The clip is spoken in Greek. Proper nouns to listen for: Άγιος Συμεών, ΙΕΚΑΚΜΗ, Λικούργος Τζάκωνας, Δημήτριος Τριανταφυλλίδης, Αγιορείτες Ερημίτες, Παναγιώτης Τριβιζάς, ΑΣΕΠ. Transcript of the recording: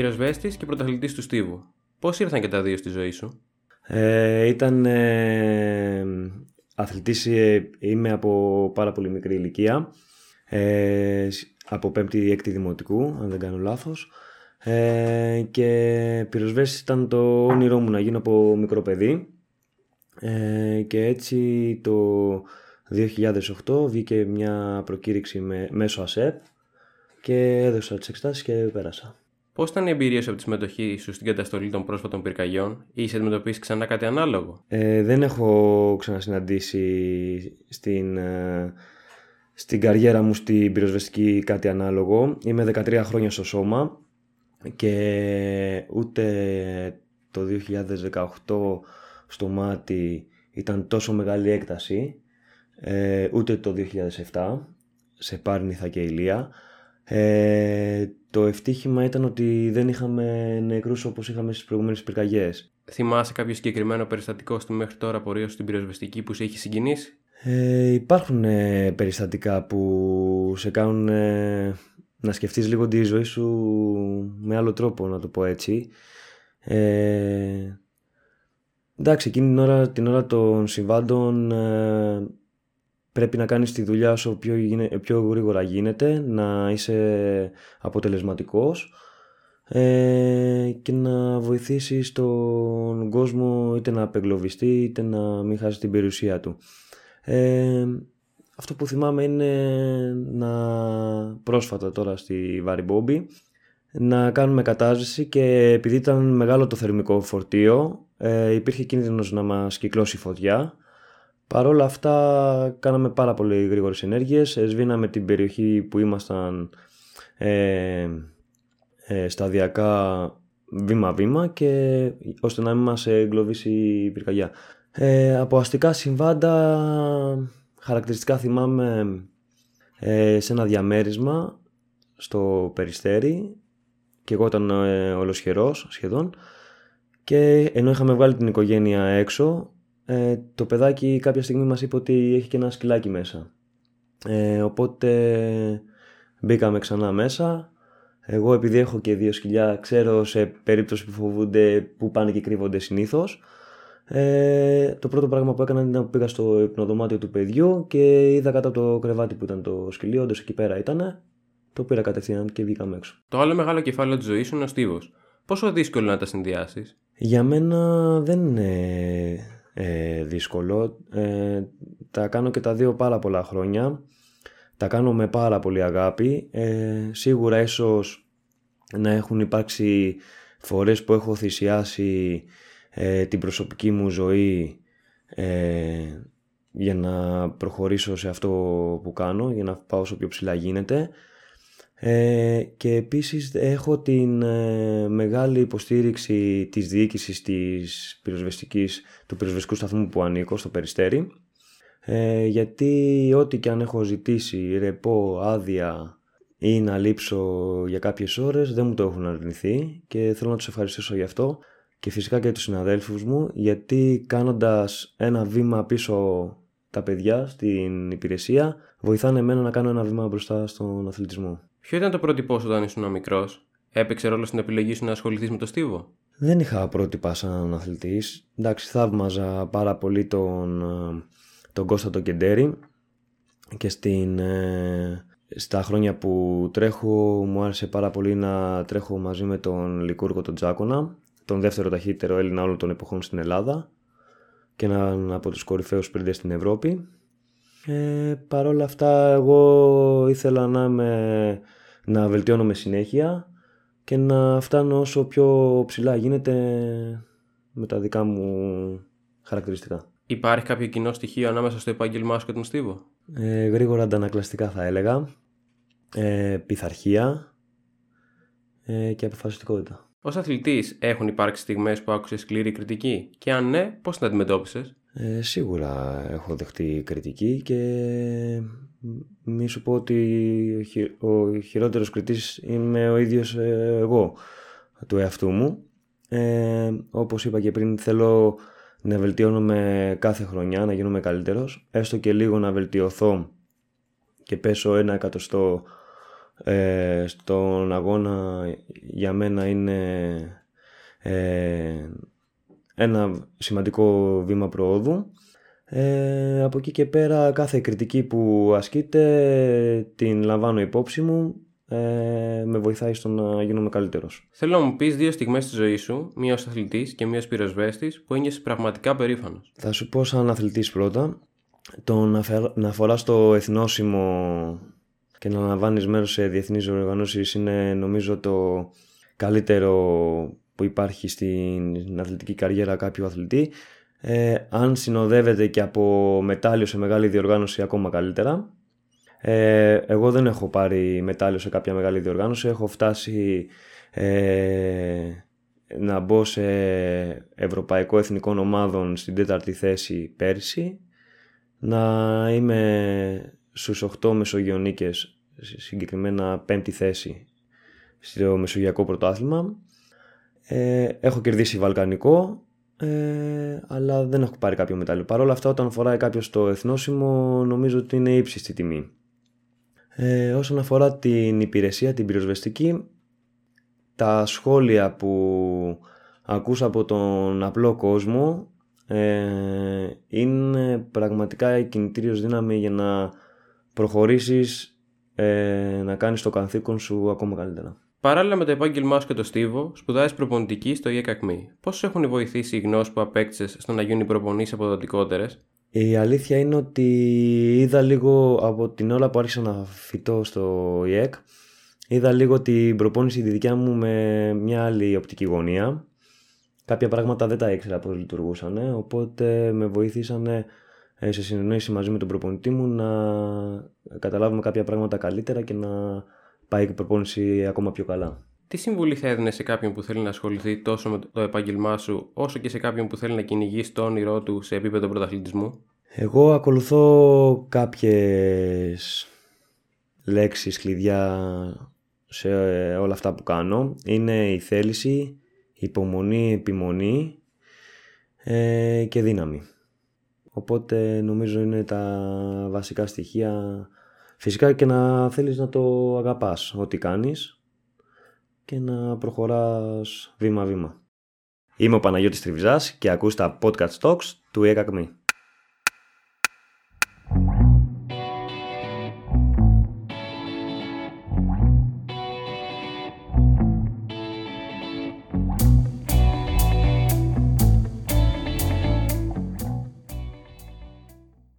Πυροσβέστης και πρωταθλητής του στίβου. Πώς ήρθαν και τα δύο στη ζωή σου? Ήταν αθλητής, είμαι από πάρα πολύ μικρή ηλικία, από 5η-6η δημοτικού, αν δεν κάνω λάθος. Και πυροσβέστης ήταν το όνειρό μου να γίνω από μικρό παιδί. Και έτσι το 2008 βγήκε μια προκήρυξη μέσω ΑΣΕΠ και έδωσα τις εξετάσεις και πέρασα. Πώς ήταν η εμπειρία σου από τη συμμετοχή σου στην καταστολή των πρόσφατων πυρκαγιών? Είσαι αντιμετωπίσει ξανά κάτι ανάλογο? Δεν έχω ξανασυναντήσει στην καριέρα μου στην πυροσβεστική κάτι ανάλογο. Είμαι 13 χρόνια στο σώμα και ούτε το 2018 στο ΜΑΤΗ ήταν τόσο μεγάλη έκταση, ούτε το 2007 σε Πάρνηθα και Ηλία. Το ευτύχημα ήταν ότι δεν είχαμε νεκρούς όπως είχαμε στις προηγούμενες πυρκαγιές. Θυμάσαι κάποιο συγκεκριμένο περιστατικό στη μέχρι τώρα πορεία στην πυροσβεστική που σε έχει συγκινήσει? Υπάρχουν περιστατικά που σε κάνουν να σκεφτείς λίγο τη ζωή σου με άλλο τρόπο, να το πω έτσι. Εντάξει, εκείνη την ώρα των συμβάντων πρέπει να κάνεις τη δουλειά σου πιο γρήγορα γίνεται, να είσαι αποτελεσματικός και να βοηθήσεις τον κόσμο είτε να απεγκλωβιστεί είτε να μην χάσει την περιουσία του. Αυτό που θυμάμαι είναι πρόσφατα τώρα στη Βαριμπόμπη να κάνουμε κατάσβεση και επειδή ήταν μεγάλο το θερμικό φορτίο υπήρχε κίνδυνος να μας κυκλώσει φωτιά. Παρ' όλα αυτά κάναμε πάρα πολύ γρήγορες ενέργειες, σβήναμε την περιοχή που ήμασταν σταδιακά βήμα-βήμα και ώστε να μην μας εγκλωβίσει η πυρκαγιά. Από αστικά συμβάντα χαρακτηριστικά θυμάμαι σε ένα διαμέρισμα στο Περιστέρι και εγώ ήταν ολοσχερός σχεδόν και ενώ είχαμε βγάλει την οικογένεια έξω, το παιδάκι κάποια στιγμή μας είπε ότι έχει και ένα σκυλάκι μέσα. Οπότε μπήκαμε ξανά μέσα. Εγώ επειδή έχω και δύο σκυλιά ξέρω σε περίπτωση που φοβούνται που πάνε και κρύβονται συνήθως. Το πρώτο πράγμα που έκανα ήταν που πήγα στο υπνοδωμάτιο του παιδιού και είδα κάτω από το κρεβάτι που ήταν το σκυλί, όντως εκεί πέρα ήταν. Το πήρα κατευθείαν και βγήκαμε έξω. Το άλλο μεγάλο κεφάλαιο της ζωής σου είναι ο στίβος. Πόσο δύσκολο να τα συνδυάσεις? Για μένα δεν είναι δύσκολο. Τα κάνω και τα δύο πάρα πολλά χρόνια. Τα κάνω με πάρα πολύ αγάπη. Σίγουρα ίσως να έχουν υπάρξει φορές που έχω θυσιάσει την προσωπική μου ζωή για να προχωρήσω σε αυτό που κάνω, για να πάω όσο πιο ψηλά γίνεται. Και επίσης έχω την μεγάλη υποστήριξη της διοίκησης της πυροσβεστικής, του πυροσβεστικού σταθμού που ανήκω στο Περιστέρι, γιατί ό,τι και αν έχω ζητήσει ρεπό, άδεια ή να λείψω για κάποιες ώρες δεν μου το έχουν αρνηθεί και θέλω να τους ευχαριστήσω γι' αυτό και φυσικά και τους συναδέλφους μου, γιατί κάνοντας ένα βήμα πίσω τα παιδιά στην υπηρεσία βοηθάνε εμένα να κάνω ένα βήμα μπροστά στον αθλητισμό. Ποιο ήταν το πρότυπό σου όταν ήσουν μικρός? Έπαιξε ρόλο στην επιλογή σου να ασχοληθείς με το στίβο? Δεν είχα πρότυπα σαν αθλητής. Εντάξει, θαύμαζα πάρα πολύ τον Κώστα τον Κεντέρι και στα χρόνια που τρέχω μου άρεσε πάρα πολύ να τρέχω μαζί με τον Λικούργο τον Τζάκωνα, τον δεύτερο ταχύτερο Έλληνα όλων των εποχών στην Ελλάδα και έναν από τους κορυφαίους σπριντές στην Ευρώπη. Παρ' όλα αυτά εγώ ήθελα να βελτιώνομαι συνέχεια και να φτάνω όσο πιο ψηλά γίνεται με τα δικά μου χαρακτηριστικά. Υπάρχει κάποιο κοινό στοιχείο ανάμεσα στο επάγγελμά σου και τον στίβο? Γρήγορα αντανακλαστικά θα έλεγα, πειθαρχία και αποφασιστικότητα. Ως αθλητής έχουν υπάρξει στιγμές που άκουσες σκληρή κριτική και αν ναι, πώς την αντιμετώπισες? Σίγουρα έχω δεχτεί κριτική και μη σου πω ότι ο χειρότερος κριτής είμαι ο ίδιος εγώ του εαυτού μου. Όπως είπα και πριν, θέλω να βελτιώνομαι κάθε χρονιά, να γίνομαι καλύτερος, έστω και λίγο να βελτιωθώ και πέσω 1% Στον αγώνα για μένα είναι ένα σημαντικό βήμα προόδου. Από εκεί και πέρα κάθε κριτική που ασκείται την λαμβάνω υπόψη μου, με βοηθάει στο να γίνομαι καλύτερος. Θέλω να μου πεις δύο στιγμές της ζωής σου, μία ως αθλητής και μία ως πυροσβέστης, που ένιωσες πραγματικά περήφανος. Θα σου πω σαν αθλητής πρώτα, το να φοράς το εθνόσημο και να αναβάνεις μέρος σε διεθνείς οργανώσεις είναι νομίζω το καλύτερο που υπάρχει στην αθλητική καριέρα κάποιου αθλητή. Αν συνοδεύεται και από μετάλλιο σε μεγάλη διοργάνωση, ακόμα καλύτερα. Εγώ δεν έχω πάρει μετάλλιο σε κάποια μεγάλη διοργάνωση. Έχω φτάσει να μπω σε ευρωπαϊκό εθνικών ομάδων στην 4η θέση πέρσι. Να είμαι στους 8 μεσογειονίκες, συγκεκριμένα 5η θέση στο μεσογειακό πρωτάθλημα. Έχω κερδίσει βαλκανικό, αλλά δεν έχω πάρει κάποιο μετάλλιο. Παρ' όλα αυτά, όταν φοράει κάποιος το εθνόσημο, νομίζω ότι είναι ύψιστη τιμή. Όσον αφορά την υπηρεσία, την πυροσβεστική, τα σχόλια που ακούσα από τον απλό κόσμο είναι πραγματικά η κινητήριος δύναμη για να προχωρήσεις, να κάνεις το καθήκον σου ακόμα καλύτερα. Παράλληλα με το επάγγελμά σου και το στίβο, σπουδάζεις προπονητική στο ΙΕΚΑΚΜΗ. Πώς έχουν βοηθήσει οι γνώσεις που απέκτησες στο να γίνουν οι προπονήσεις αποδοτικότερες? Η αλήθεια είναι ότι είδα λίγο από την ώρα που άρχισα να φοιτώ στο ΙΕΚ, είδα λίγο την προπόνηση τη δικιά μου με μια άλλη οπτική γωνία. Κάποια πράγματα δεν τα ήξερα πώς λειτουργούσαν, οπότε με βοήθησαν σε συνεννόηση μαζί με τον προπονητή μου να καταλάβουμε κάποια πράγματα καλύτερα και να πάει και η προπόνηση ακόμα πιο καλά. Τι συμβουλή θα έδινε σε κάποιον που θέλει να ασχοληθεί τόσο με το επάγγελμά σου, όσο και σε κάποιον που θέλει να κυνηγήσει το όνειρό του σε επίπεδο πρωταθλητισμού? Εγώ ακολουθώ κάποιες λέξεις κλειδιά σε όλα αυτά που κάνω. Είναι η θέληση, υπομονή, επιμονή και δύναμη. Οπότε νομίζω είναι τα βασικά στοιχεία. Φυσικά και να θέλεις να το αγαπάς ό,τι κάνεις και να προχωράς βήμα-βήμα. Είμαι ο Παναγιώτης Τριβιζάς και ακούς τα podcast talks του ΙΕΚΑΚΜΗ.